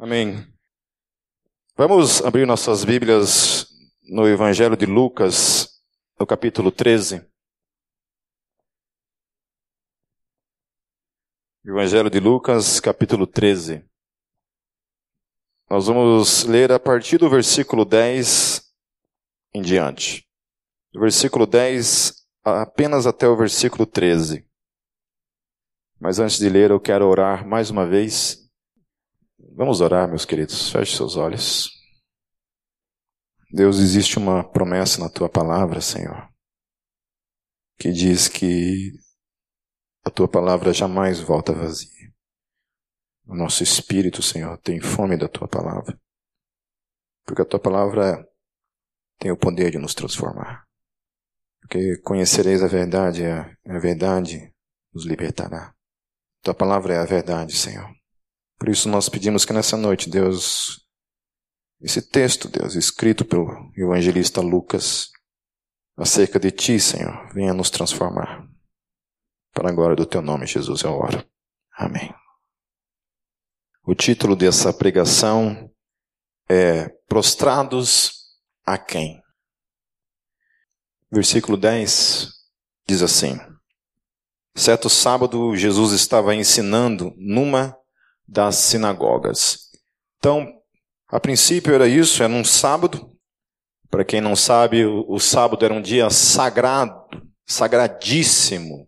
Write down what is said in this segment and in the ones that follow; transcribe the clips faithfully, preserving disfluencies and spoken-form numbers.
Amém. Vamos abrir nossas Bíblias no Evangelho de Lucas, no capítulo treze. Evangelho de Lucas, capítulo treze. Nós vamos ler a partir do versículo dez em diante. Do versículo dez apenas até o versículo treze. Mas antes de ler, eu quero orar mais uma vez. Vamos orar, meus queridos. Feche seus olhos. Deus, existe uma promessa na Tua palavra, Senhor, que diz que a Tua palavra jamais volta vazia. O nosso espírito, Senhor, tem fome da Tua palavra, porque a Tua palavra tem o poder de nos transformar. Porque conhecereis a verdade, a verdade nos libertará. Tua palavra é a verdade, Senhor. Por isso nós pedimos que nessa noite, Deus, esse texto, Deus, escrito pelo evangelista Lucas, acerca de Ti, Senhor, venha nos transformar. Para a glória do Teu nome, Jesus, eu oro. Amém. O título dessa pregação é Prostrados a quem? Versículo dez diz assim: Certo sábado, Jesus estava ensinando numa das sinagogas. Então, a princípio era isso, era um sábado. Para quem não sabe, o sábado era um dia sagrado, sagradíssimo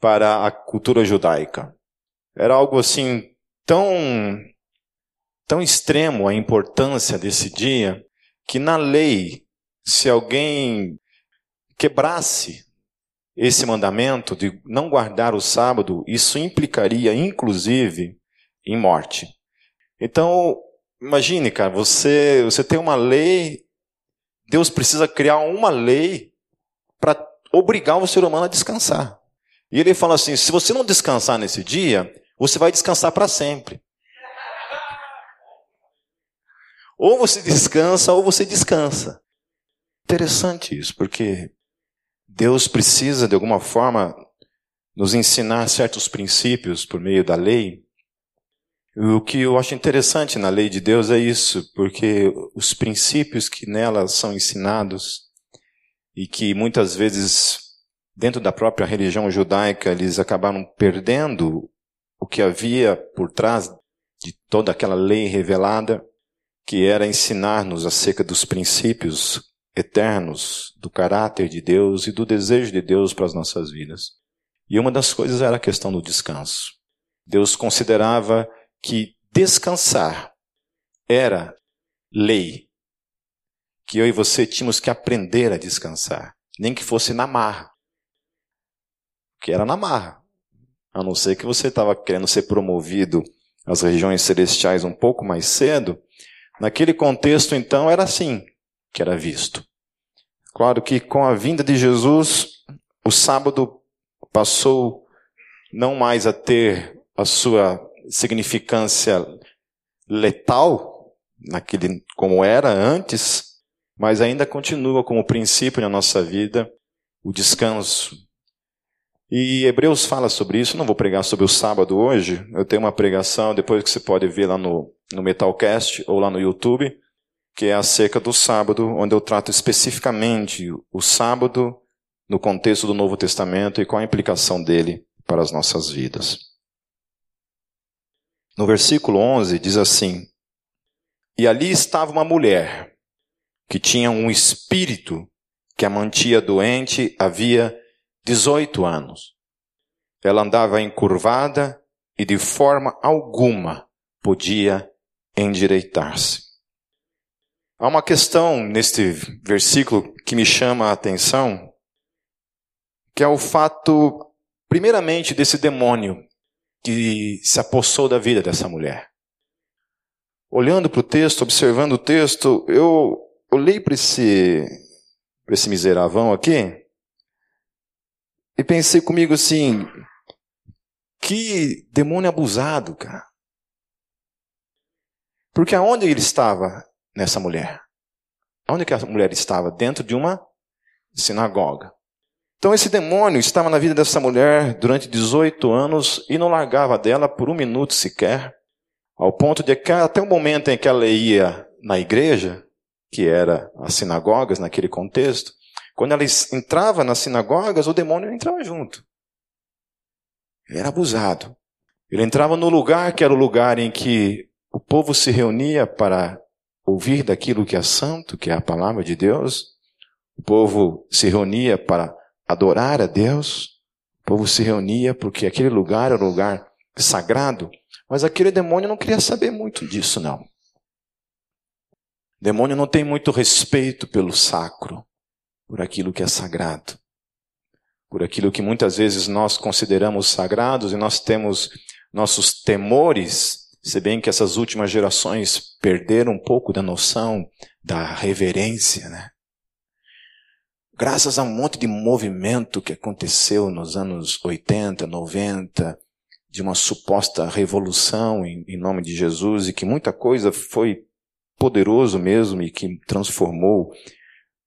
para a cultura judaica. Era algo assim tão, tão extremo a importância desse dia, que na lei, se alguém quebrasse esse mandamento de não guardar o sábado, isso implicaria, inclusive, em morte. Então, imagine, cara, você, você tem uma lei, Deus precisa criar uma lei para obrigar o ser humano a descansar. E ele fala assim: se você não descansar nesse dia, você vai descansar para sempre. Ou você descansa, ou você descansa. Interessante isso, porque Deus precisa, de alguma forma, nos ensinar certos princípios por meio da lei. O que eu acho interessante na lei de Deus é isso, porque os princípios que nela são ensinados e que muitas vezes, dentro da própria religião judaica, eles acabaram perdendo o que havia por trás de toda aquela lei revelada, que era ensinar-nos acerca dos princípios eternos, do caráter de Deus e do desejo de Deus para as nossas vidas. E uma das coisas era a questão do descanso. Deus considerava que descansar era lei, que eu e você tínhamos que aprender a descansar, nem que fosse na marra, que era na marra. A não ser que você estava querendo ser promovido às regiões celestiais um pouco mais cedo, naquele contexto então era assim que era visto. Claro que com a vinda de Jesus, o sábado passou não mais a ter a sua significância letal, naquele, como era antes, mas ainda continua como princípio na nossa vida o descanso. E Hebreus fala sobre isso. Não vou pregar sobre o sábado hoje, eu tenho uma pregação depois que você pode ver lá no, no Metalcast ou lá no YouTube, que é acerca do sábado, onde eu trato especificamente o sábado no contexto do Novo Testamento e qual a implicação dele para as nossas vidas. No versículo onze diz assim: E ali estava uma mulher que tinha um espírito que a mantinha doente havia dezoito anos. Ela andava encurvada e de forma alguma podia endireitar-se. Há uma questão neste versículo que me chama a atenção, que é o fato, primeiramente, desse demônio que se apossou da vida dessa mulher. Olhando para o texto, observando o texto, eu olhei para esse, para esse miseravão aqui e pensei comigo assim: que demônio abusado, cara. Porque aonde ele estava? Nessa mulher. Onde que a mulher estava? Dentro de uma sinagoga. Então esse demônio estava na vida dessa mulher durante dezoito anos e não largava dela por um minuto sequer, Ao ponto de que até o momento em que ela ia na igreja, que era as sinagogas naquele contexto, quando ela entrava nas sinagogas, o demônio entrava junto. Ele era abusado. Ele entrava no lugar que era o lugar em que o povo se reunia para ouvir daquilo que é santo, que é a palavra de Deus. O povo se reunia para adorar a Deus. O povo se reunia porque aquele lugar era o lugar sagrado. Mas aquele demônio não queria saber muito disso, não. O demônio não tem muito respeito pelo sacro, por aquilo que é sagrado, por aquilo que muitas vezes nós consideramos sagrados e nós temos nossos temores, se bem que essas últimas gerações perderam um pouco da noção da reverência, né? Graças a um monte de movimento que aconteceu nos anos oitenta, noventa, de uma suposta revolução em, em nome de Jesus, e que muita coisa foi poderoso mesmo e que transformou,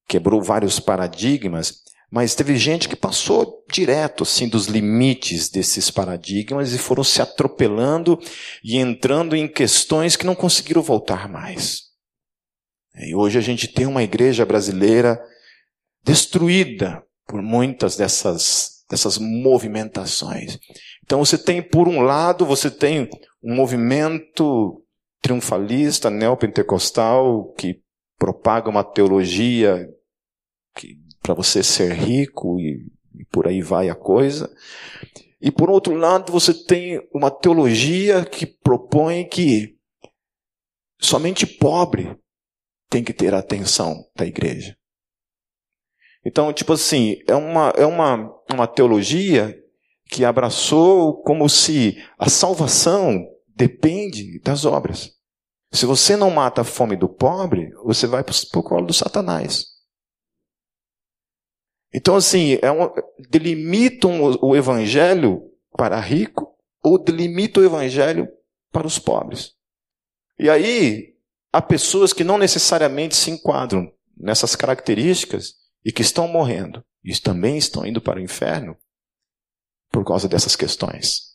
quebrou vários paradigmas, mas teve gente que passou direto assim dos limites desses paradigmas e foram se atropelando e entrando em questões que não conseguiram voltar mais. E hoje a gente tem uma igreja brasileira destruída por muitas dessas, dessas movimentações. Então você tem, por um lado, você tem um movimento triunfalista, neopentecostal, que propaga uma teologia para você ser rico e, e por aí vai a coisa. E por outro lado, você tem uma teologia que propõe que somente pobre tem que ter a atenção da igreja. Então, tipo assim, é uma, é uma, uma teologia que abraçou como se a salvação depende das obras. Se você não mata a fome do pobre, você vai para o colo do Satanás. Então, assim, é um, delimitam o, o evangelho para rico ou delimitam o evangelho para os pobres. E aí, há pessoas que não necessariamente se enquadram nessas características e que estão morrendo, e também estão indo para o inferno por causa dessas questões.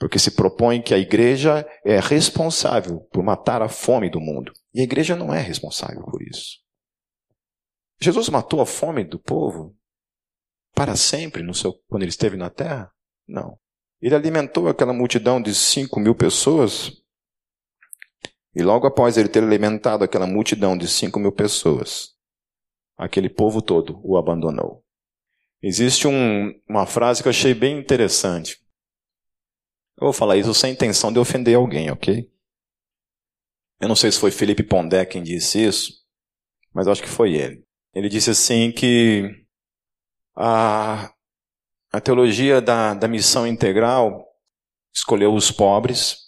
Porque se propõe que a igreja é responsável por matar a fome do mundo. E a igreja não é responsável por isso. Jesus matou a fome do povo para sempre, no seu, quando ele esteve na terra? Não. Ele alimentou aquela multidão de cinco mil pessoas, e logo após ele ter alimentado aquela multidão de cinco mil pessoas, aquele povo todo o abandonou. Existe um, uma frase que eu achei bem interessante. Eu vou falar isso sem intenção de ofender alguém, ok? Eu não sei se foi Felipe Pondé quem disse isso, mas acho que foi ele. Ele disse assim que a, a teologia da, da missão integral escolheu os pobres,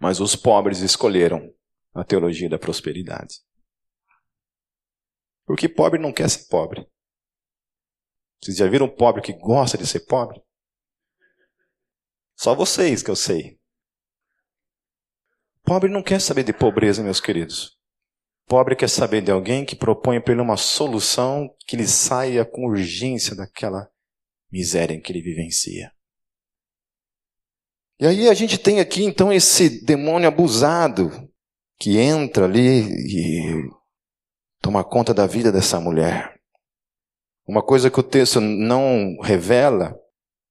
mas os pobres escolheram a teologia da prosperidade. Porque pobre não quer ser pobre. Vocês já viram um pobre que gosta de ser pobre? Só vocês que eu sei. Pobre não quer saber de pobreza, meus queridos. Pobre quer saber de alguém que propõe para ele uma solução que lhe saia com urgência daquela miséria em que ele vivencia. E aí a gente tem aqui, então, esse demônio abusado que entra ali e toma conta da vida dessa mulher. Uma coisa que o texto não revela,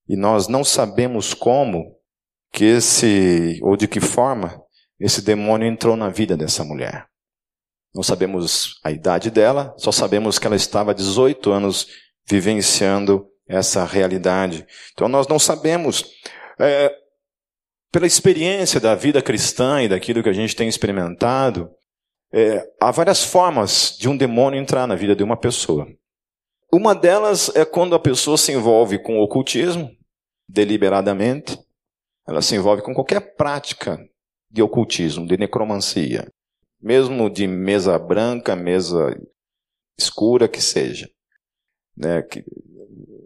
e nós não sabemos como que esse, ou de que forma, esse demônio entrou na vida dessa mulher. Não sabemos a idade dela, só sabemos que ela estava há dezoito anos vivenciando essa realidade. Então nós não sabemos, é, pela experiência da vida cristã e daquilo que a gente tem experimentado, é, há várias formas de um demônio entrar na vida de uma pessoa. Uma delas é quando a pessoa se envolve com o ocultismo, deliberadamente. Ela se envolve com qualquer prática de ocultismo, de necromancia, mesmo de mesa branca, mesa escura, que seja. Né, que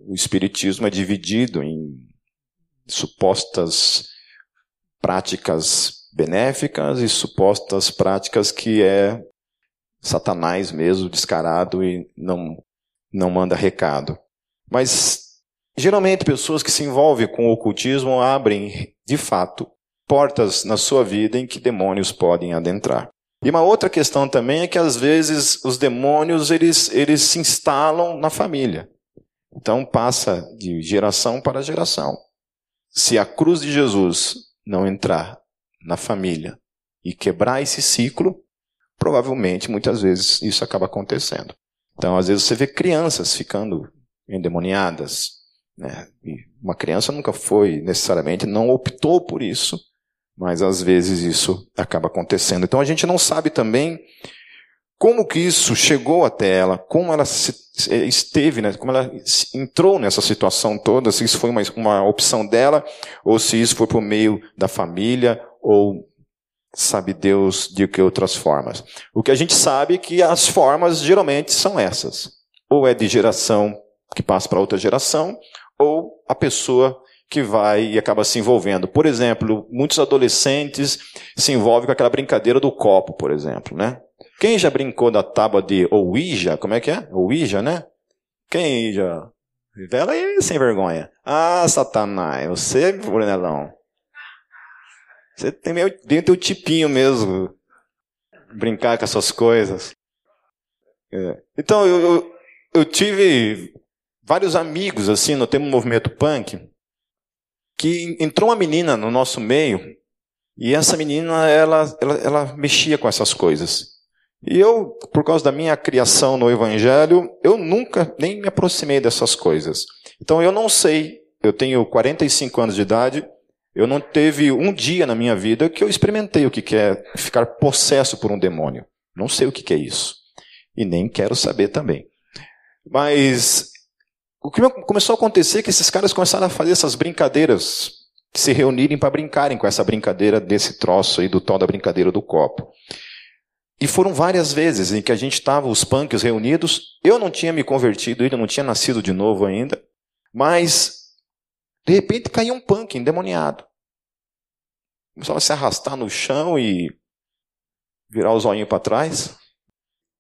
o espiritismo é dividido em supostas práticas benéficas e supostas práticas que é Satanás mesmo, descarado e não... não manda recado. Mas, geralmente, pessoas que se envolvem com o ocultismo abrem, de fato, portas na sua vida em que demônios podem adentrar. E uma outra questão também é que às vezes os demônios eles, eles se instalam na família. Então passa de geração para geração. Se a cruz de Jesus não entrar na família e quebrar esse ciclo, provavelmente muitas vezes isso acaba acontecendo. Então às vezes você vê crianças ficando endemoniadas, né? E uma criança nunca foi necessariamente, não optou por isso, mas às vezes isso acaba acontecendo. Então a gente não sabe também como que isso chegou até ela, como ela se, esteve, né? Como ela entrou nessa situação toda, se isso foi uma, uma opção dela, ou se isso foi por meio da família, ou sabe Deus de que outras formas. O que a gente sabe é que as formas geralmente são essas. Ou é de geração que passa para outra geração, ou a pessoa que vai e acaba se envolvendo. Por exemplo, muitos adolescentes se envolvem com aquela brincadeira do copo, por exemplo, né? Quem já brincou da tábua de Ouija? Como é que é? Ouija, né? Quem já? Revela aí, sem vergonha. Ah, Satanás, você, Brunelão. Você tem meio dentro do tipinho mesmo. Brincar com essas coisas. É. Então, eu, eu, eu tive vários amigos, assim, no tempo do movimento punk, que entrou uma menina no nosso meio, e essa menina, ela, ela, ela mexia com essas coisas. E eu, por causa da minha criação no Evangelho, eu nunca nem me aproximei dessas coisas. Então eu não sei, eu tenho quarenta e cinco anos de idade, eu não teve um dia na minha vida que eu experimentei o que é ficar possesso por um demônio. Não sei o que é isso. E nem quero saber também. Mas o que começou a acontecer é que esses caras começaram a fazer essas brincadeiras, se reunirem para brincarem com essa brincadeira desse troço aí, do tal da brincadeira do copo. E foram várias vezes em que a gente estava, os punks reunidos, eu não tinha me convertido, ele não tinha nascido de novo ainda, mas de repente caía um punk endemoniado. Começava a se arrastar no chão e virar os olhinhos para trás.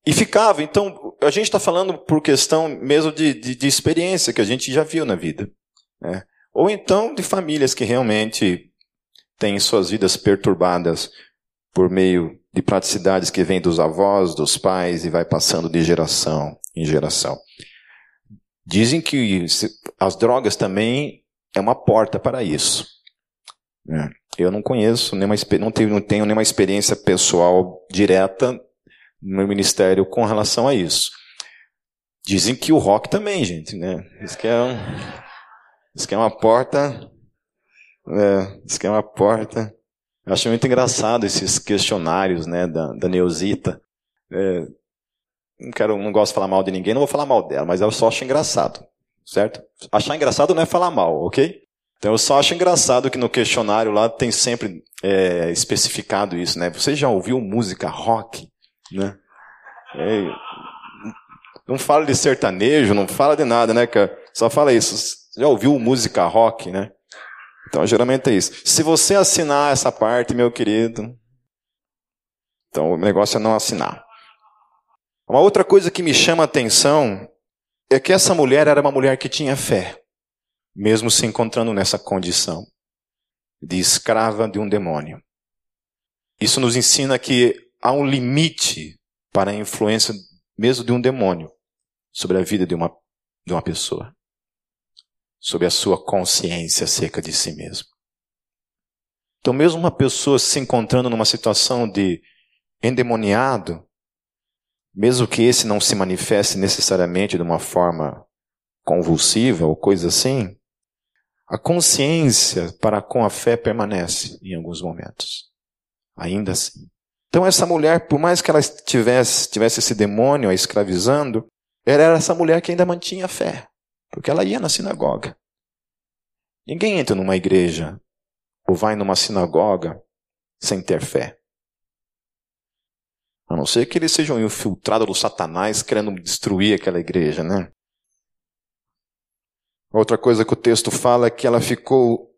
E ficava, então, a gente está falando por questão mesmo de, de, de experiência que a gente já viu na vida, né? Ou então de famílias que realmente têm suas vidas perturbadas por meio de praticidades que vêm dos avós, dos pais e vai passando de geração em geração. Dizem que as drogas também é uma porta para isso. Eu não conheço, nenhuma, não tenho, não tenho nenhuma experiência pessoal direta no meu ministério com relação a isso. Dizem que o rock também, gente, né? Isso que é um... Isso que é uma porta. É, isso que é uma porta. Eu acho muito engraçado esses questionários, né, da, da Neuzita. É, não, quero, não gosto de falar mal de ninguém, não vou falar mal dela, mas eu só acho engraçado, certo? Achar engraçado não é falar mal, ok? Então eu só acho engraçado que no questionário lá tem sempre é, especificado isso, né? Você já ouviu música rock, né? É, não fala de sertanejo, não fala de nada, né, cara? Só fala isso. Já ouviu música rock, né? Então, geralmente é isso. Se você assinar essa parte, meu querido... Então, o negócio é não assinar. Uma outra coisa que me chama a atenção é que essa mulher era uma mulher que tinha fé, mesmo se encontrando nessa condição de escrava de um demônio. Isso nos ensina que há um limite para a influência mesmo de um demônio sobre a vida de uma, de uma pessoa. Sobre a sua consciência acerca de si mesmo. Então, mesmo uma pessoa se encontrando numa situação de endemoniado, mesmo que esse não se manifeste necessariamente de uma forma convulsiva ou coisa assim, a consciência para com a fé permanece em alguns momentos, ainda assim. Então, essa mulher, por mais que ela tivesse, tivesse esse demônio a escravizando, ela era essa mulher que ainda mantinha a fé. Porque ela ia na sinagoga. Ninguém entra numa igreja ou vai numa sinagoga sem ter fé. A não ser que eles sejam infiltrados do Satanás querendo destruir aquela igreja, né? Outra coisa que o texto fala é que ela ficou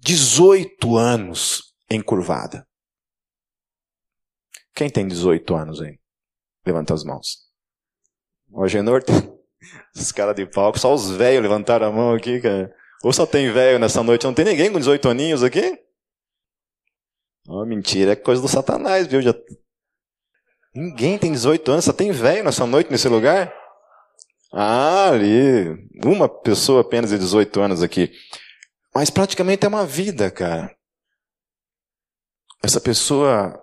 dezoito anos encurvada. Quem tem dezoito anos aí? Levanta as mãos. O Agenor tem... Esses caras de palco, só os velhos levantaram a mão aqui, cara. Ou só tem velho nessa noite? Não tem ninguém com dezoito aninhos aqui? Oh, mentira, é coisa do Satanás, viu? Já... Ninguém tem dezoito anos, só tem velho nessa noite nesse lugar? Ah, ali, uma pessoa apenas de dezoito anos aqui. Mas praticamente é uma vida, cara. Essa pessoa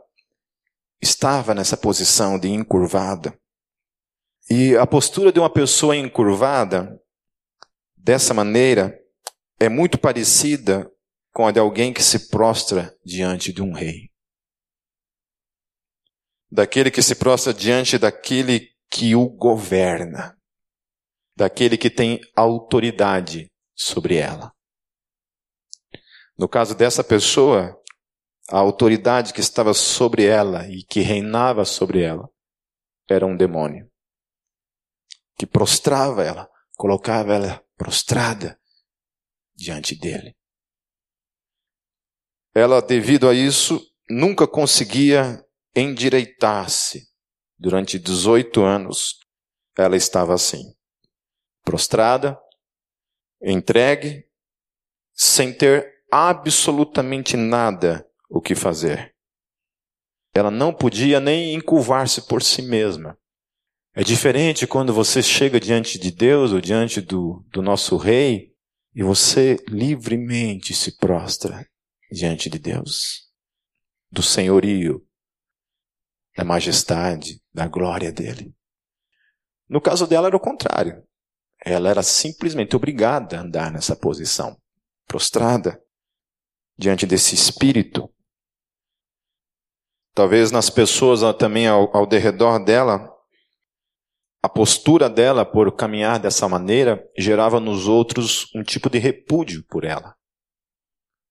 estava nessa posição de encurvada. E a postura de uma pessoa encurvada, dessa maneira, é muito parecida com a de alguém que se prostra diante de um rei. Daquele que se prostra diante daquele que o governa. Daquele que tem autoridade sobre ela. No caso dessa pessoa, a autoridade que estava sobre ela e que reinava sobre ela era um demônio. Que prostrava ela, colocava ela prostrada diante dele. Ela, devido a isso, nunca conseguia endireitar-se. Durante dezoito anos, ela estava assim, prostrada, entregue, sem ter absolutamente nada o que fazer. Ela não podia nem encurvar-se por si mesma. É diferente quando você chega diante de Deus ou diante do, do nosso rei e você livremente se prostra diante de Deus, do senhorio, da majestade, da glória dele. No caso dela era o contrário. Ela era simplesmente obrigada a andar nessa posição, prostrada, diante desse espírito. Talvez nas pessoas também ao, ao derredor dela, a postura dela, por caminhar dessa maneira, gerava nos outros um tipo de repúdio por ela.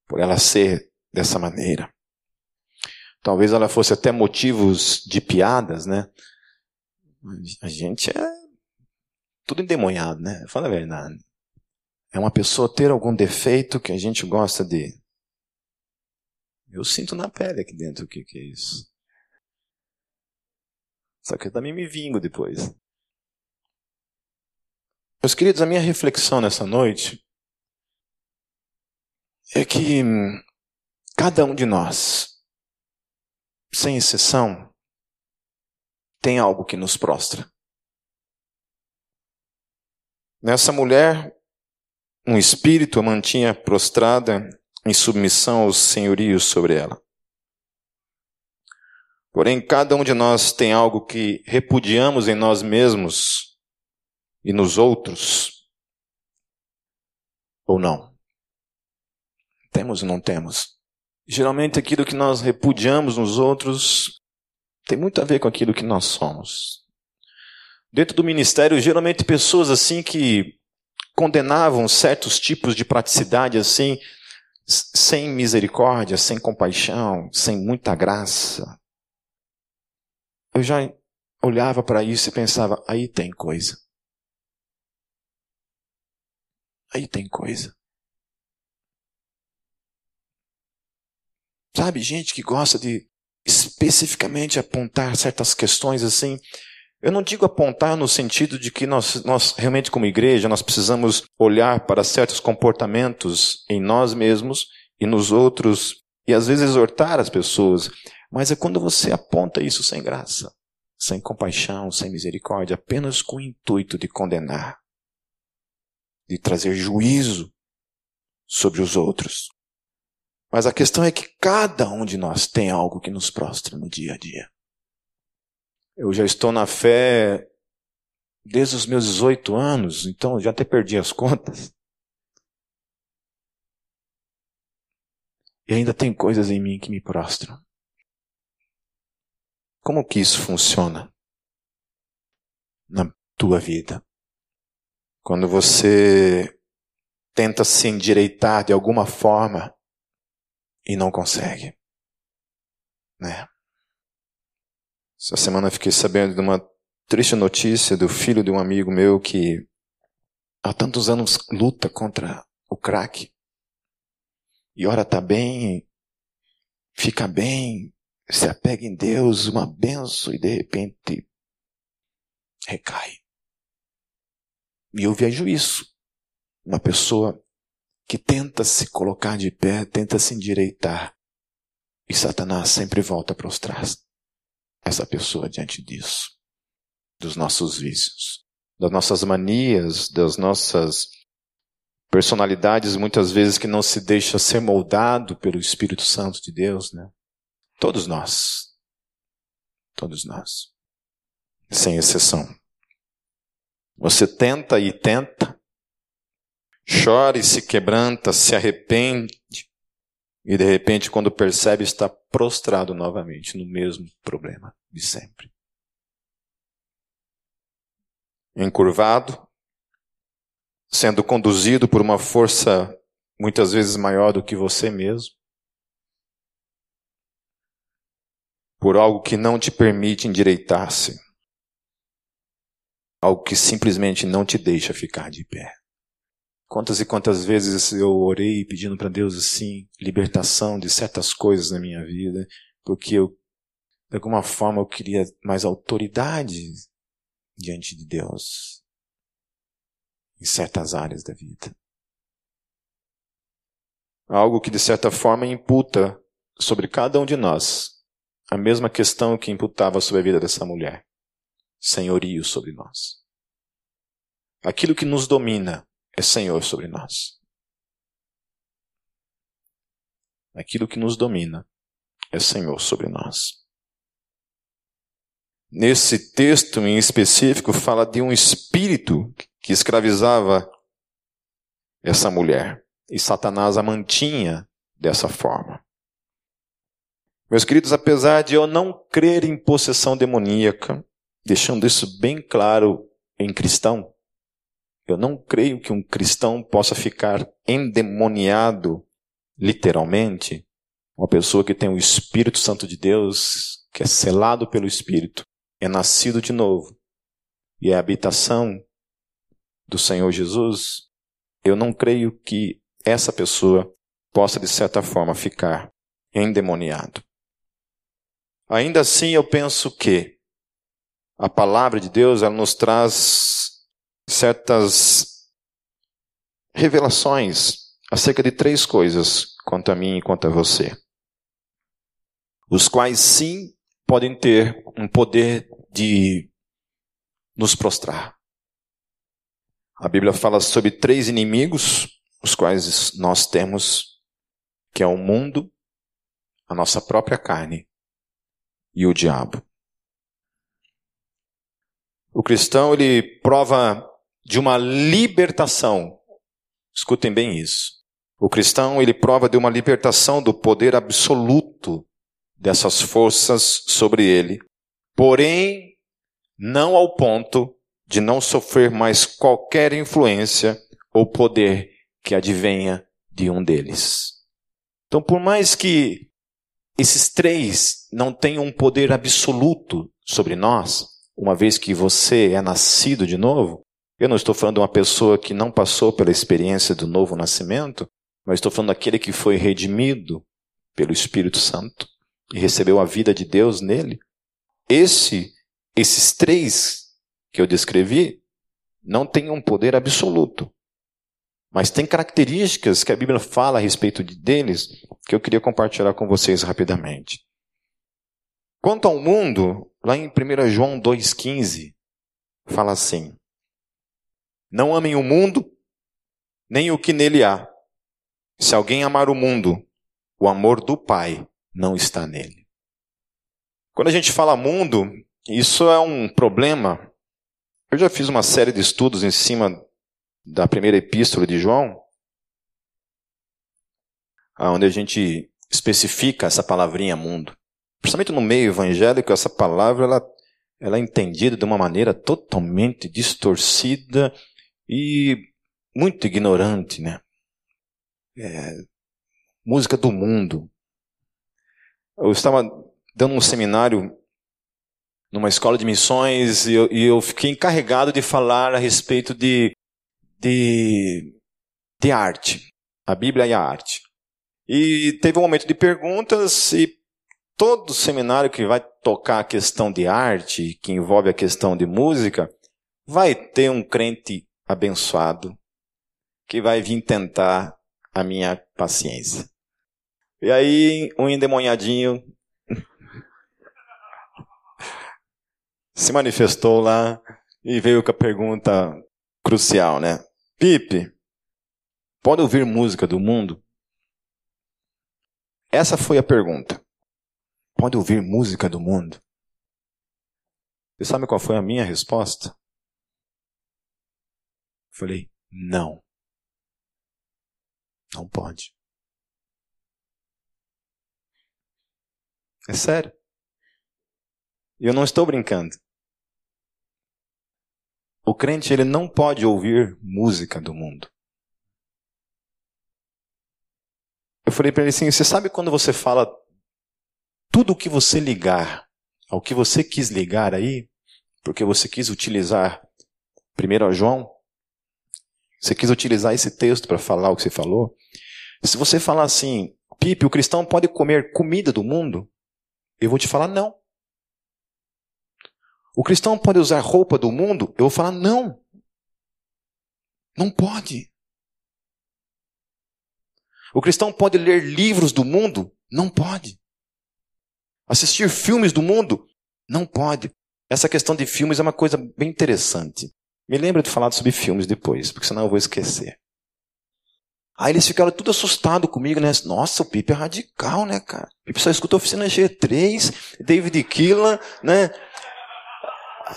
Por ela ser dessa maneira. Talvez ela fosse até motivos de piadas, né? A gente é tudo endemoniado, né? Fala a verdade. É uma pessoa ter algum defeito que a gente gosta de... Eu sinto na pele aqui dentro o que é isso. Só que eu também me vingo depois. Meus queridos, a minha reflexão nessa noite é que cada um de nós, sem exceção, tem algo que nos prostra. Nessa mulher, um espírito a mantinha prostrada em submissão ao senhorio sobre ela. Porém, cada um de nós tem algo que repudiamos em nós mesmos e nos outros, ou não? Temos ou não temos? Geralmente aquilo que nós repudiamos nos outros tem muito a ver com aquilo que nós somos. Dentro do ministério, geralmente pessoas assim que condenavam certos tipos de praticidade assim, sem misericórdia, sem compaixão, sem muita graça. Eu já olhava para isso e pensava, aí tem coisa. Aí tem coisa. Sabe, gente que gosta de especificamente apontar certas questões assim. Eu não digo apontar no sentido de que nós, nós realmente como igreja, nós precisamos olhar para certos comportamentos em nós mesmos e nos outros e às vezes exortar as pessoas. Mas é quando você aponta isso sem graça, sem compaixão, sem misericórdia, apenas com o intuito de condenar, de trazer juízo sobre os outros. Mas a questão é que cada um de nós tem algo que nos prostra no dia a dia. Eu já estou na fé desde os meus dezoito anos, então já até perdi as contas. E ainda tem coisas em mim que me prostram. Como que isso funciona na tua vida? Quando você tenta se endireitar de alguma forma e não consegue, né? Essa semana eu fiquei sabendo de uma triste notícia do filho de um amigo meu que há tantos anos luta contra o crack. E ora tá bem, fica bem, se apega em Deus, uma benção, e de repente recai. E houve juízo. Uma pessoa que tenta se colocar de pé, tenta se endireitar E Satanás sempre volta a prostrar essa pessoa diante disso, dos nossos vícios, das nossas manias, das nossas personalidades, muitas vezes que não se deixa ser moldado pelo Espírito Santo de Deus, né? Todos nós, todos nós, sem exceção. Você tenta e tenta, chora e se quebranta, se arrepende, e de repente, quando percebe, está prostrado novamente no mesmo problema de sempre. Encurvado, sendo conduzido por uma força muitas vezes maior do que você mesmo, por algo que não te permite endireitar-se, algo que simplesmente não te deixa ficar de pé. Quantas e quantas vezes eu orei pedindo para Deus assim, libertação de certas coisas na minha vida, porque eu, de alguma forma eu queria mais autoridade diante de Deus em certas áreas da vida. Algo que de certa forma imputa sobre cada um de nós a mesma questão que imputava sobre a vida dessa mulher. Senhorio sobre nós. Aquilo que nos domina é Senhor sobre nós. Aquilo que nos domina é Senhor sobre nós. Nesse texto em específico fala de um espírito que escravizava essa mulher. E Satanás a mantinha dessa forma. Meus queridos, apesar de eu não crer em possessão demoníaca, deixando isso bem claro em cristão, eu não creio que um cristão possa ficar endemoniado, literalmente. Uma pessoa que tem o Espírito Santo de Deus, que é selado pelo Espírito, é nascido de novo, e é a habitação do Senhor Jesus, eu não creio que essa pessoa possa, de certa forma, ficar endemoniado. Ainda assim, eu penso que a palavra de Deus, ela nos traz certas revelações acerca de três coisas, quanto a mim e quanto a você, os quais sim podem ter um poder de nos prostrar. A Bíblia fala sobre três inimigos, os quais nós temos, que é o mundo, a nossa própria carne e o diabo. O cristão, ele prova de uma libertação. Escutem bem isso. O cristão, ele prova de uma libertação do poder absoluto dessas forças sobre ele, porém, não ao ponto de não sofrer mais qualquer influência ou poder que advenha de um deles. Então, por mais que esses três não tenham um poder absoluto sobre nós, uma vez que você é nascido de novo, eu não estou falando de uma pessoa que não passou pela experiência do novo nascimento, mas estou falando daquele que foi redimido pelo Espírito Santo e recebeu a vida de Deus nele. Esse, esses três que eu descrevi não têm um poder absoluto, mas tem características que a Bíblia fala a respeito deles que eu queria compartilhar com vocês rapidamente. Quanto ao mundo, lá em primeira João dois, quinze, fala assim: não amem o mundo, nem o que nele há. Se alguém amar o mundo, o amor do Pai não está nele. Quando a gente fala mundo, isso é um problema. Eu já fiz uma série de estudos em cima da primeira epístola de João, onde a gente especifica essa palavrinha mundo. Principalmente no meio evangélico, essa palavra ela, ela é entendida de uma maneira totalmente distorcida e muito ignorante, né? É, música do mundo. Eu estava dando um seminário numa escola de missões e eu, e eu fiquei encarregado de falar a respeito de, de, de arte, a Bíblia e a arte. E teve um momento de perguntas e todo seminário que vai tocar a questão de arte, que envolve a questão de música, vai ter um crente abençoado que vai vir tentar a minha paciência. E aí, um endemonhadinho se manifestou lá e veio com a pergunta crucial, né? Pipe, pode ouvir música do mundo? Essa foi a pergunta. Pode ouvir música do mundo? E sabe qual foi a minha resposta? Falei, não. Não pode. É sério. E eu não estou brincando. O crente, ele não pode ouvir música do mundo. Eu falei para ele assim, você sabe quando você fala tudo o que você ligar ao que você quis ligar aí, porque você quis utilizar primeiro a João, você quis utilizar esse texto para falar o que você falou. Se você falar assim, Pipe, o cristão pode comer comida do mundo? Eu vou te falar não. O cristão pode usar roupa do mundo? Eu vou falar não. Não pode. O cristão pode ler livros do mundo? Não pode. Assistir filmes do mundo? Não pode. Essa questão de filmes é uma coisa bem interessante. Me lembra de falar sobre filmes depois, porque senão eu vou esquecer. Aí eles ficaram tudo assustados comigo, né? Nossa, o Pipe é radical, né, cara? O Pipe só escuta Oficina G três, David Killa, né?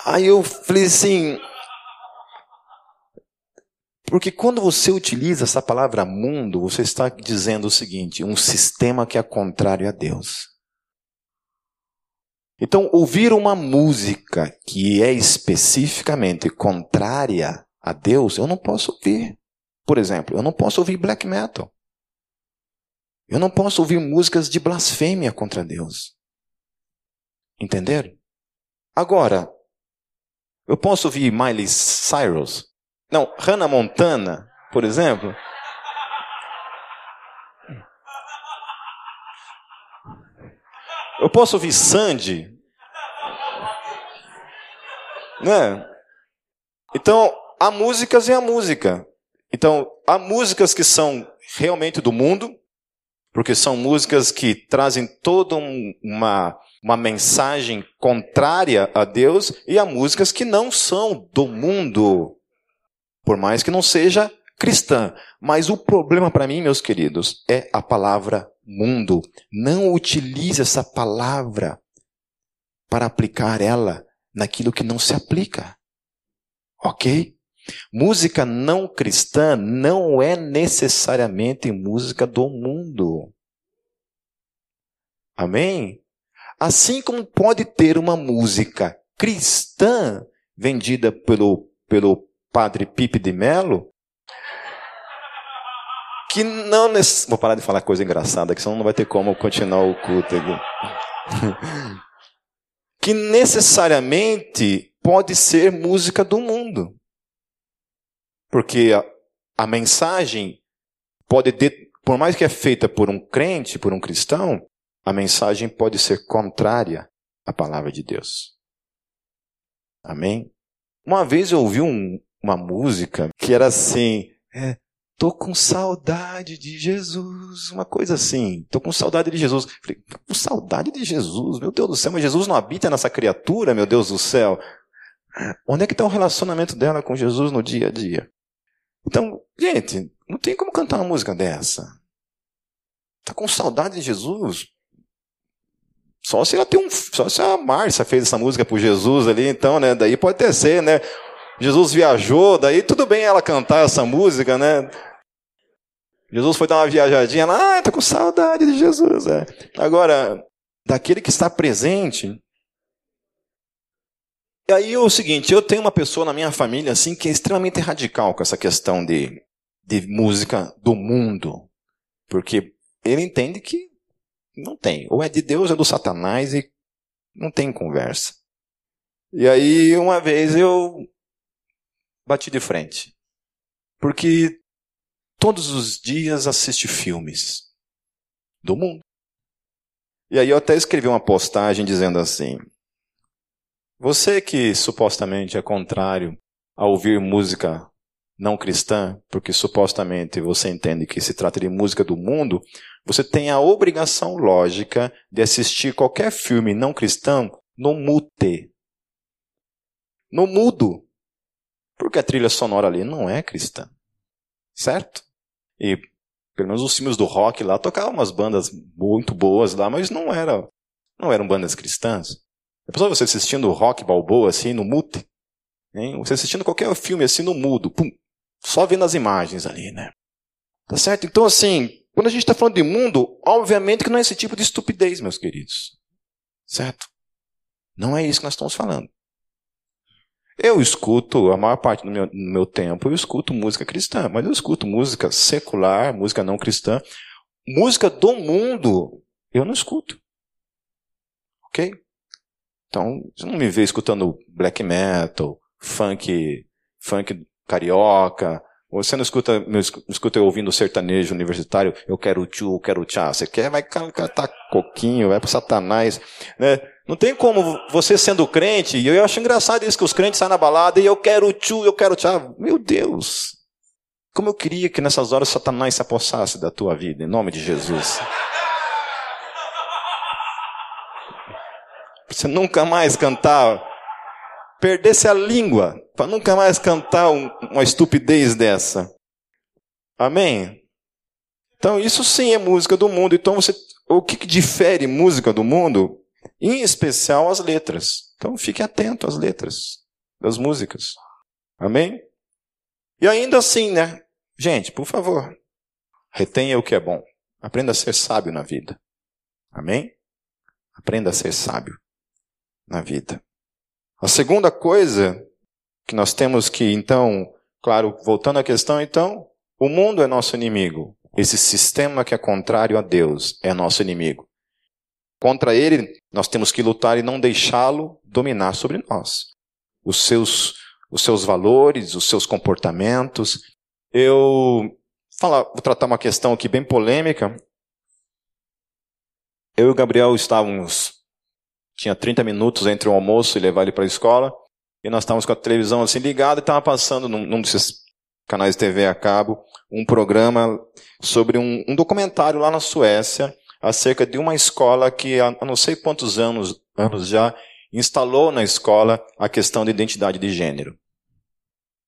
Aí eu falei assim... Porque quando você utiliza essa palavra mundo, você está dizendo o seguinte, um sistema que é contrário a Deus. Então, ouvir uma música que é especificamente contrária a Deus, eu não posso ouvir. Por exemplo, eu não posso ouvir black metal. Eu não posso ouvir músicas de blasfêmia contra Deus. Entenderam? Agora, eu posso ouvir Miley Cyrus? Não, Hannah Montana, por exemplo. Eu posso ouvir Sandy? Né? Então, há músicas e há música. Então, há músicas que são realmente do mundo, porque são músicas que trazem toda uma, uma mensagem contrária a Deus, e há músicas que não são do mundo. Por mais que não seja cristã. Mas o problema para mim, meus queridos, é a palavra mundo. Não utilize essa palavra para aplicar ela naquilo que não se aplica. Ok? Música não cristã não é necessariamente música do mundo. Amém? Assim como pode ter uma música cristã vendida pelo, pelo Padre Pipe de Melo, que não... Nesse... Vou parar de falar coisa engraçada, que senão não vai ter como continuar o culto aqui. Que necessariamente pode ser música do mundo. Porque a, a mensagem pode... De... Por mais que é feita por um crente, por um cristão, a mensagem pode ser contrária à palavra de Deus. Amém? Uma vez eu ouvi um... uma música que era assim, é, tô com saudade de Jesus, uma coisa assim, tô com saudade de Jesus. Falei, tô com saudade de Jesus, meu Deus do céu, mas Jesus não habita nessa criatura, meu Deus do céu. Onde é que está o relacionamento dela com Jesus no dia a dia? Então, gente, não tem como cantar uma música dessa. Tá com saudade de Jesus? Só se ela tem um, só se a Márcia fez essa música pro Jesus ali, então, né, daí pode ter ser, né? Jesus viajou, daí tudo bem ela cantar essa música, né? Jesus foi dar uma viajadinha lá, ah, tô com saudade de Jesus. É. Agora, daquele que está presente. E aí é o seguinte, eu tenho uma pessoa na minha família assim que é extremamente radical com essa questão de, de música do mundo. Porque ele entende que não tem. Ou é de Deus ou é do Satanás e não tem conversa. E aí uma vez eu... bati de frente. Porque todos os dias assiste filmes do mundo. E aí eu até escrevi uma postagem dizendo assim, você que supostamente é contrário a ouvir música não cristã, porque supostamente você entende que se trata de música do mundo, você tem a obrigação lógica de assistir qualquer filme não cristão no mute. No mudo. Porque a trilha sonora ali não é cristã. Certo? E pelo menos os filmes do rock lá tocavam umas bandas muito boas lá, mas não, era, não eram bandas cristãs. Depois você assistindo rock balboa assim no mute, hein? Você assistindo qualquer filme assim no mudo, pum, só vendo as imagens ali, né? Tá certo? Então, assim, quando a gente está falando de mundo, obviamente que não é esse tipo de estupidez, meus queridos. Certo? Não é isso que nós estamos falando. Eu escuto, a maior parte do meu, do meu tempo, eu escuto música cristã, mas eu escuto música secular, música não cristã. Música do mundo, eu não escuto. Ok? Então, você não me vê escutando black metal, funk, funk carioca. Você não escuta, não escuta eu ouvindo sertanejo universitário, eu quero tchu, eu quero tchá. Você quer, vai cantar coquinho, vai pro satanás, né? Não tem como você sendo crente, e eu acho engraçado isso, que os crentes saem na balada e eu quero tchu, eu quero tchá. Meu Deus! Como eu queria que nessas horas Satanás se apossasse da tua vida, em nome de Jesus. Pra você nunca mais cantar, perdesse a língua, para nunca mais cantar um, uma estupidez dessa. Amém? Então isso sim é música do mundo. Então você, o que, que difere música do mundo? Em especial as letras. Então fique atento às letras das músicas. Amém? E ainda assim, né? Gente, por favor, retenha o que é bom. Aprenda a ser sábio na vida. Amém? Aprenda a ser sábio na vida. A segunda coisa que nós temos que, então, claro, voltando à questão, então, o mundo é nosso inimigo. Esse sistema que é contrário a Deus é nosso inimigo. Contra ele, nós temos que lutar e não deixá-lo dominar sobre nós. Os seus, os seus valores, os seus comportamentos. Eu falar, vou tratar uma questão aqui bem polêmica. Eu e o Gabriel estávamos... Tinha trinta minutos entre o almoço e levar ele para a escola. E nós estávamos com a televisão assim ligada e estava passando num, num desses canais de T V a cabo um programa sobre um, um documentário lá na Suécia acerca de uma escola que há não sei quantos anos, anos já instalou na escola a questão de identidade de gênero.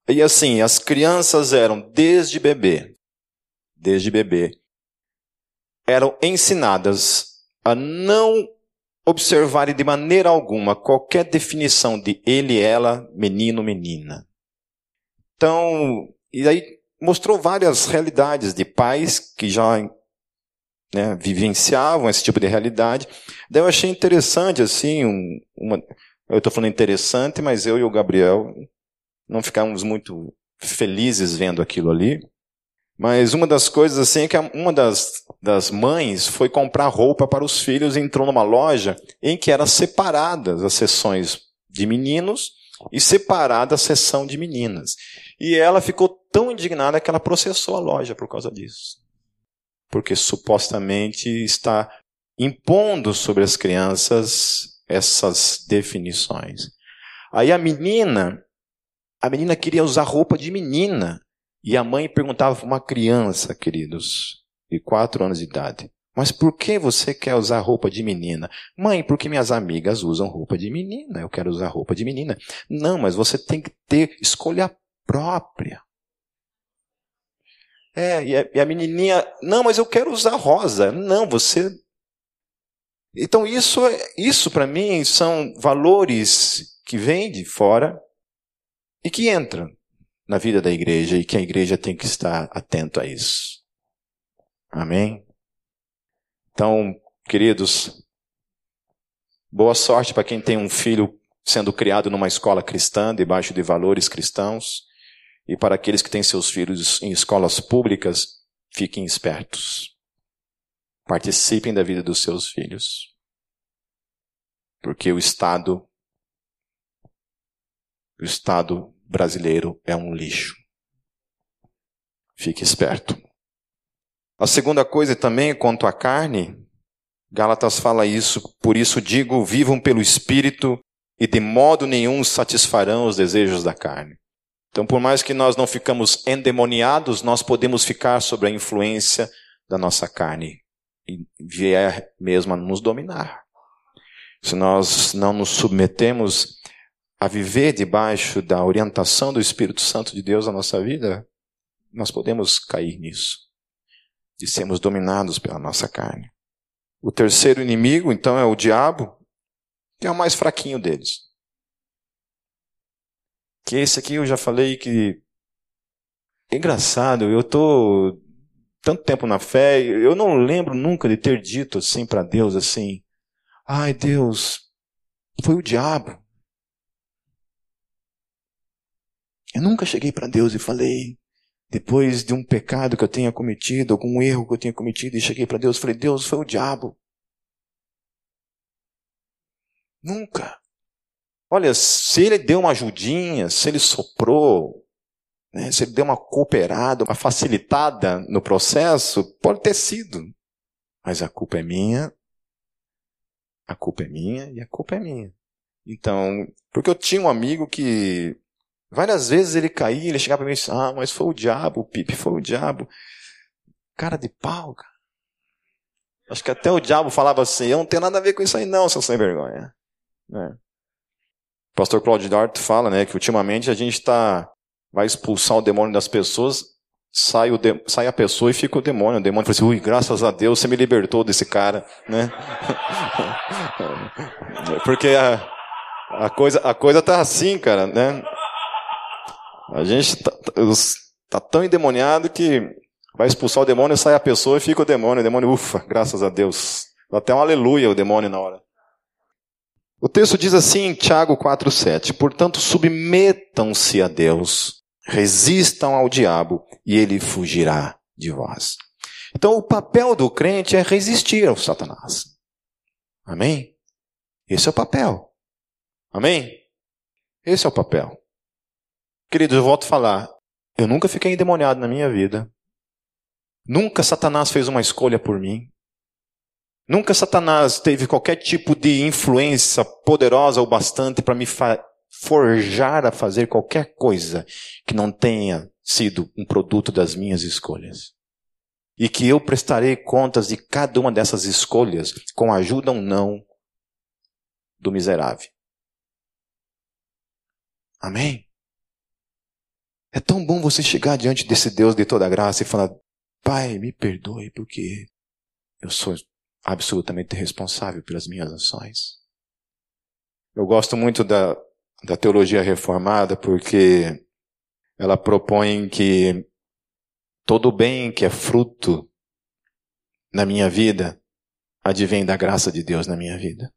E assim, as crianças eram desde bebê, desde bebê, eram ensinadas a não observarem de maneira alguma qualquer definição de ele, ela, menino, menina. Então, e aí mostrou várias realidades de pais que já, né, vivenciavam esse tipo de realidade. Daí eu achei interessante, assim, um, uma, eu estou falando interessante, mas eu e o Gabriel não ficávamos muito felizes vendo aquilo ali. Mas uma das coisas, assim, é que uma das, das mães foi comprar roupa para os filhos e entrou numa loja em que eram separadas as seções de meninos e separada a seção de meninas. E ela ficou tão indignada que ela processou a loja por causa disso. Porque supostamente está impondo sobre as crianças essas definições. Aí a menina, a menina queria usar roupa de menina. E a mãe perguntava para uma criança, queridos, de quatro anos de idade: mas por que você quer usar roupa de menina? Mãe, porque minhas amigas usam roupa de menina, eu quero usar roupa de menina. Não, mas você tem que ter escolha própria. É, e a, e a menininha: não, mas eu quero usar rosa. Não, você... Então isso, isso para mim são valores que vêm de fora e que entram na vida da igreja, e que a igreja tem que estar atento a isso. Amém? Então, queridos, boa sorte para quem tem um filho sendo criado numa escola cristã, debaixo de valores cristãos, e para aqueles que têm seus filhos em escolas públicas, fiquem espertos. Participem da vida dos seus filhos. Porque o Estado, o Estado brasileiro é um lixo. Fique esperto. A segunda coisa também, quanto à carne, Gálatas fala isso: por isso digo, vivam pelo Espírito e de modo nenhum satisfarão os desejos da carne. Então, por mais que nós não ficamos endemoniados, nós podemos ficar sob a influência da nossa carne e vier mesmo a nos dominar. Se nós não nos submetemos a viver debaixo da orientação do Espírito Santo de Deus na nossa vida, nós podemos cair nisso, de sermos dominados pela nossa carne. O terceiro inimigo, então, é o diabo, que é o mais fraquinho deles. Que esse aqui eu já falei que... É engraçado, eu tô tanto tempo na fé, eu não lembro nunca de ter dito assim para Deus, assim, ai Deus, foi o diabo. Eu nunca cheguei para Deus e falei, depois de um pecado que eu tenha cometido, algum erro que eu tenha cometido, e cheguei para Deus e falei, Deus, foi o diabo. Nunca. Olha, se ele deu uma ajudinha, se ele soprou, né, se ele deu uma cooperada, uma facilitada no processo, pode ter sido. Mas a culpa é minha, a culpa é minha e a culpa é minha. Então, porque eu tinha um amigo que várias vezes ele caía, ele chegava para mim e disse, ah, mas foi o diabo, Pipe, foi o diabo. Cara de pau, cara. Acho que até o diabo falava assim, eu não tenho nada a ver com isso aí não, seu sem vergonha. É. O pastor Claudio D'Arte fala, né, que ultimamente a gente tá, vai expulsar o demônio das pessoas, sai, o de, sai a pessoa e fica o demônio. O demônio fala assim, ui, graças a Deus, você me libertou desse cara. Né? Porque a, a, coisa, a coisa tá assim, cara. Né? A gente tá, tá tão endemoniado que vai expulsar o demônio, sai a pessoa e fica o demônio. O demônio, ufa, graças a Deus. Dá até um aleluia o demônio na hora. O texto diz assim em Tiago quatro, sete, portanto, submetam-se a Deus, resistam ao diabo e ele fugirá de vós. Então, o papel do crente é resistir ao Satanás. Amém? Esse é o papel. Amém? Esse é o papel. Queridos, eu volto a falar, eu nunca fiquei endemoniado na minha vida. Nunca Satanás fez uma escolha por mim. Nunca Satanás teve qualquer tipo de influência poderosa ou bastante para me forjar a fazer qualquer coisa que não tenha sido um produto das minhas escolhas. E que eu prestarei contas de cada uma dessas escolhas, com a ajuda ou não do miserável. Amém? É tão bom você chegar diante desse Deus de toda graça e falar, Pai, me perdoe porque eu sou absolutamente responsável pelas minhas ações. Eu gosto muito da, da teologia reformada porque ela propõe que todo bem que é fruto na minha vida advém da graça de Deus na minha vida.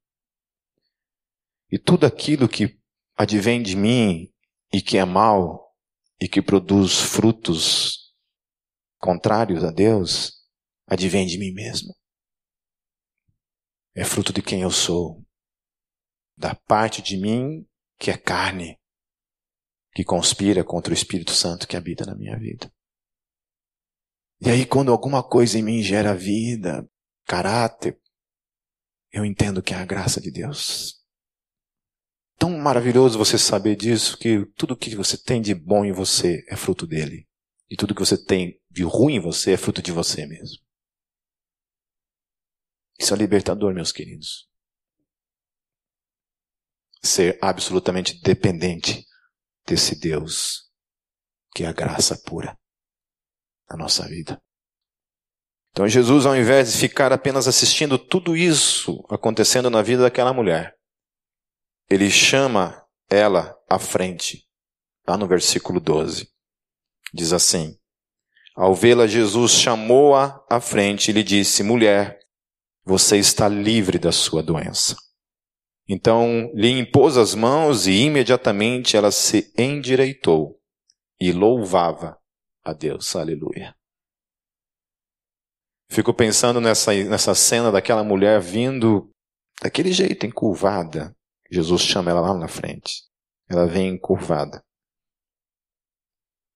E tudo aquilo que advém de mim e que é mal e que produz frutos contrários a Deus, advém de mim mesmo. É fruto de quem eu sou, da parte de mim que é carne, que conspira contra o Espírito Santo que habita na minha vida. E aí quando alguma coisa em mim gera vida, caráter, eu entendo que é a graça de Deus. Tão maravilhoso você saber disso, que tudo que você tem de bom em você é fruto dele. E tudo que você tem de ruim em você é fruto de você mesmo. Isso é libertador, meus queridos. Ser absolutamente dependente desse Deus, que é a graça pura na nossa vida. Então Jesus, ao invés de ficar apenas assistindo tudo isso acontecendo na vida daquela mulher, ele chama ela à frente, lá no versículo doze. Diz assim, ao vê-la, Jesus chamou-a à frente e lhe disse, mulher, você está livre da sua doença. Então lhe impôs as mãos e imediatamente ela se endireitou e louvava a Deus. Aleluia. Fico pensando nessa, nessa cena daquela mulher vindo daquele jeito, encurvada. Jesus chama ela lá na frente. Ela vem encurvada.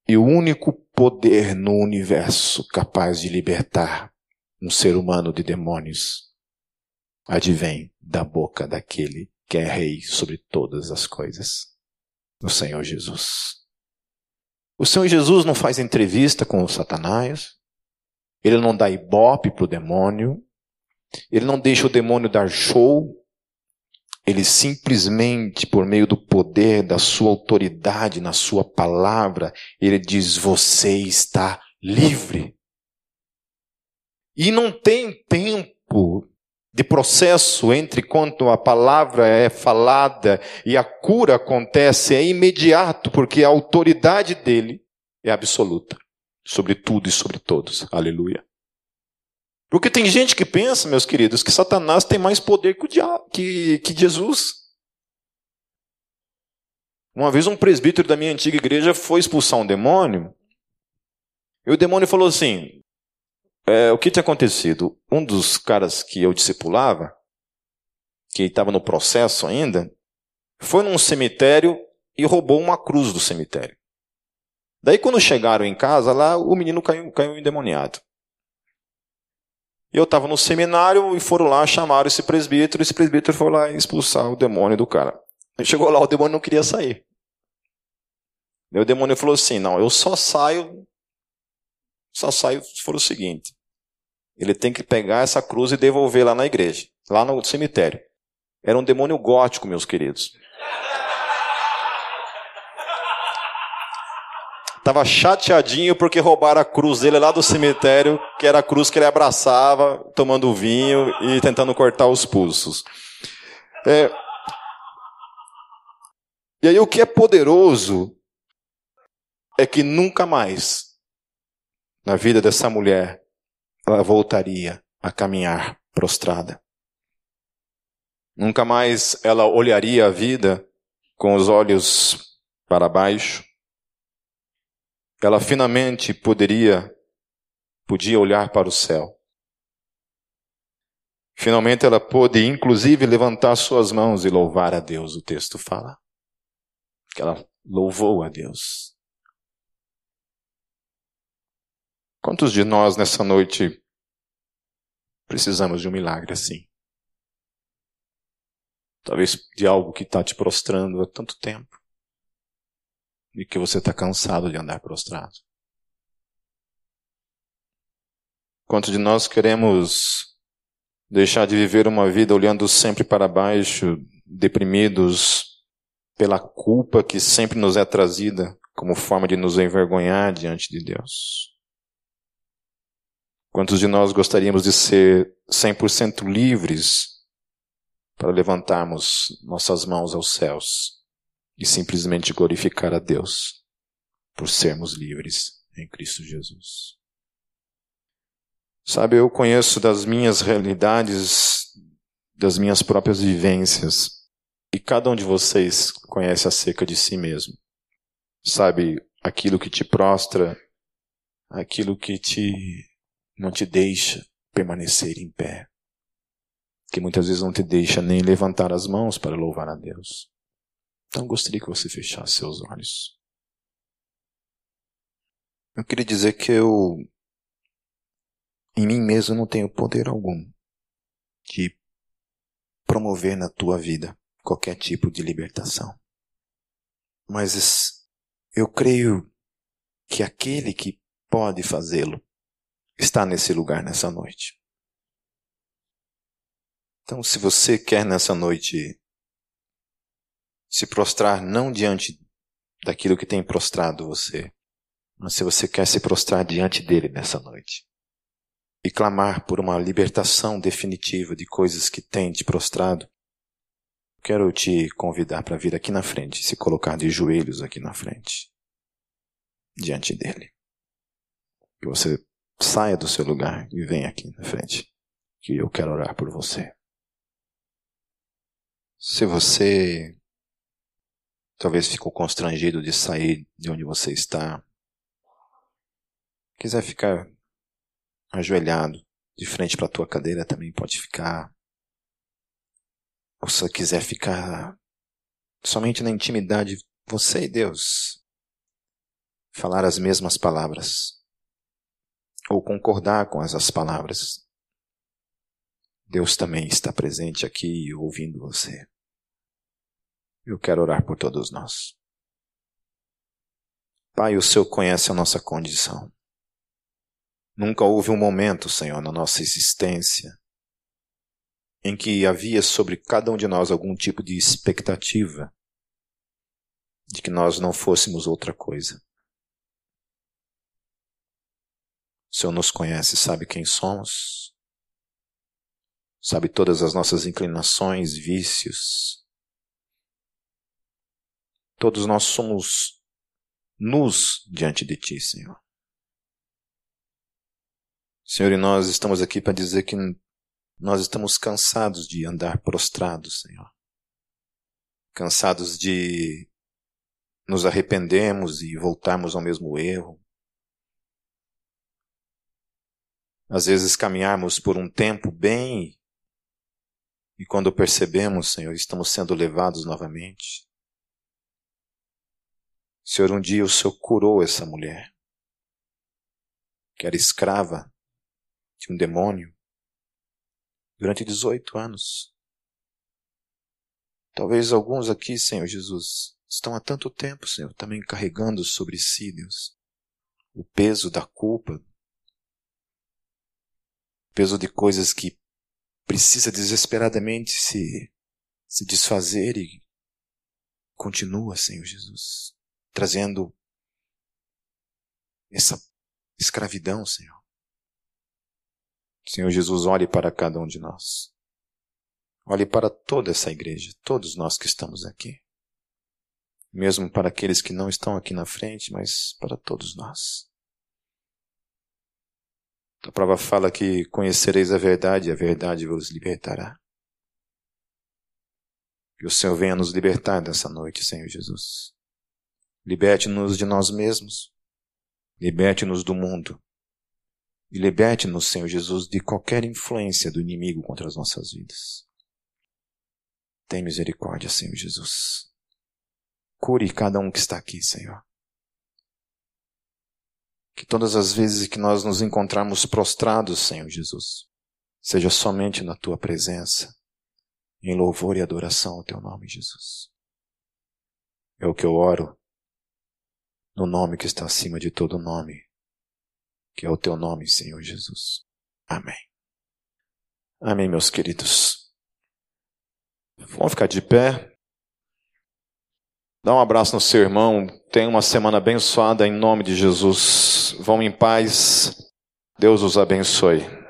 E o único poder no universo capaz de libertar um ser humano de demônios advém da boca daquele que é rei sobre todas as coisas, o Senhor Jesus. O Senhor Jesus não faz entrevista com o Satanás. Ele não dá ibope para o demônio. Ele não deixa o demônio dar show. Ele simplesmente, por meio do poder, da sua autoridade, na sua palavra, ele diz, você está livre. E não tem tempo de processo entre quando a palavra é falada e a cura acontece, é imediato, porque a autoridade dele é absoluta, sobre tudo e sobre todos. Aleluia. Porque tem gente que pensa, meus queridos, que Satanás tem mais poder que, o diabo, que, que Jesus. Uma vez um presbítero da minha antiga igreja foi expulsar um demônio. E o demônio falou assim, é, o que tinha acontecido? Um dos caras que eu discipulava, que estava no processo ainda, foi num cemitério e roubou uma cruz do cemitério. Daí quando chegaram em casa, lá o menino caiu, caiu endemoniado. Eu estava no seminário e foram lá, chamaram esse presbítero, e esse presbítero foi lá expulsar o demônio do cara. Chegou lá, o demônio não queria sair. Daí o demônio falou assim, não, eu só saio, só saio se for o seguinte, ele tem que pegar essa cruz e devolver lá na igreja, lá no cemitério. Era um demônio gótico, meus queridos. Estava chateadinho porque roubaram a cruz dele lá do cemitério, que era a cruz que ele abraçava, tomando vinho e tentando cortar os pulsos. É... E aí o que é poderoso é que nunca mais na vida dessa mulher ela voltaria a caminhar prostrada. Nunca mais ela olharia a vida com os olhos para baixo. Ela finalmente poderia, podia olhar para o céu. Finalmente ela pôde, inclusive, levantar suas mãos e louvar a Deus. O texto fala que ela louvou a Deus. Quantos de nós nessa noite precisamos de um milagre assim? Talvez de algo que está te prostrando há tanto tempo. E que você está cansado de andar prostrado. Quantos de nós queremos deixar de viver uma vida olhando sempre para baixo, deprimidos pela culpa que sempre nos é trazida como forma de nos envergonhar diante de Deus? Quantos de nós gostaríamos de ser cem por cento livres para levantarmos nossas mãos aos céus? E simplesmente glorificar a Deus por sermos livres em Cristo Jesus. Sabe, eu conheço das minhas realidades, das minhas próprias vivências, e cada um de vocês conhece acerca de si mesmo. Sabe, aquilo que te prostra, aquilo que te não te deixa permanecer em pé, que muitas vezes não te deixa nem levantar as mãos para louvar a Deus. Então gostaria que você fechasse seus olhos. Eu queria dizer que eu, em mim mesmo, não tenho poder algum de promover na tua vida qualquer tipo de libertação. Mas eu creio que aquele que pode fazê-lo está nesse lugar nessa noite. Então, se você quer nessa noite se prostrar não diante daquilo que tem prostrado você, mas se você quer se prostrar diante dele nessa noite e clamar por uma libertação definitiva de coisas que tem te prostrado, quero te convidar para vir aqui na frente, se colocar de joelhos aqui na frente, diante dele. Que você saia do seu lugar e venha aqui na frente, que eu quero orar por você. Se você talvez ficou constrangido de sair de onde você está, quiser ficar ajoelhado de frente para a tua cadeira, também pode ficar. Ou se quiser ficar somente na intimidade, você e Deus, falar as mesmas palavras, ou concordar com essas palavras, Deus também está presente aqui ouvindo você. Eu quero orar por todos nós. Pai, o Senhor conhece a nossa condição. Nunca houve um momento, Senhor, na nossa existência em que havia sobre cada um de nós algum tipo de expectativa de que nós não fôssemos outra coisa. O Senhor nos conhece, sabe quem somos, sabe todas as nossas inclinações, vícios. Todos nós somos nus diante de Ti, Senhor. Senhor, e nós estamos aqui para dizer que nós estamos cansados de andar prostrados, Senhor. Cansados de nos arrependermos e voltarmos ao mesmo erro. Às vezes caminharmos por um tempo bem e quando percebemos, Senhor, estamos sendo levados novamente. Senhor, um dia o Senhor curou essa mulher, que era escrava de um demônio, durante dezoito anos. Talvez alguns aqui, Senhor Jesus, estão há tanto tempo, Senhor, também carregando sobre si, Deus, o peso da culpa, o peso de coisas que precisa desesperadamente se, se desfazer e continua, Senhor Jesus, trazendo essa escravidão, Senhor. Senhor Jesus, olhe para cada um de nós. Olhe para toda essa igreja, todos nós que estamos aqui. Mesmo para aqueles que não estão aqui na frente, mas para todos nós. A prova fala que conhecereis a verdade e a verdade vos libertará. Que o Senhor venha nos libertar dessa noite, Senhor Jesus. Liberte-nos de nós mesmos, liberte-nos do mundo e liberte-nos, Senhor Jesus, de qualquer influência do inimigo contra as nossas vidas. Tem misericórdia, Senhor Jesus. Cure cada um que está aqui, Senhor. Que todas as vezes que nós nos encontrarmos prostrados, Senhor Jesus, seja somente na Tua presença, em louvor e adoração ao Teu nome, Jesus. É o que eu oro. No nome que está acima de todo nome, que é o Teu nome, Senhor Jesus. Amém. Amém, meus queridos. Vamos ficar de pé. Dá um abraço no seu irmão. Tenha uma semana abençoada em nome de Jesus. Vão em paz. Deus os abençoe.